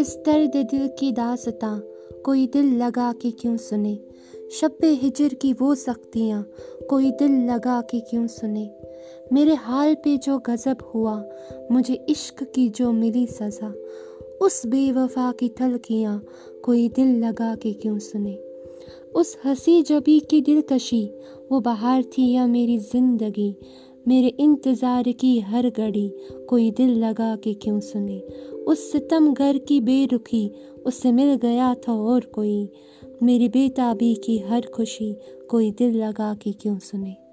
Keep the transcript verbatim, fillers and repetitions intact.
इस दर्द दिल की दास्तां कोई दिल लगा के क्यों सुने, शब्बे हिजर की वो सख्तियाँ कोई दिल लगा के क्यों सुने। मेरे हाल पे जो गज़ब हुआ, मुझे इश्क की जो मिली सज़ा, उस बेवफा की तलकियाँ कोई दिल लगा के क्यों सुने। उस हंसी जबी की दिलकशी वो बहार थी या मेरी ज़िंदगी, मेरे इंतज़ार की हर घड़ी कोई दिल लगा के क्यों सुने। उस सितमगर की बेरुखी उससे मिल गया था और कोई, मेरी बेताबी की हर खुशी कोई दिल लगा के क्यों सुने।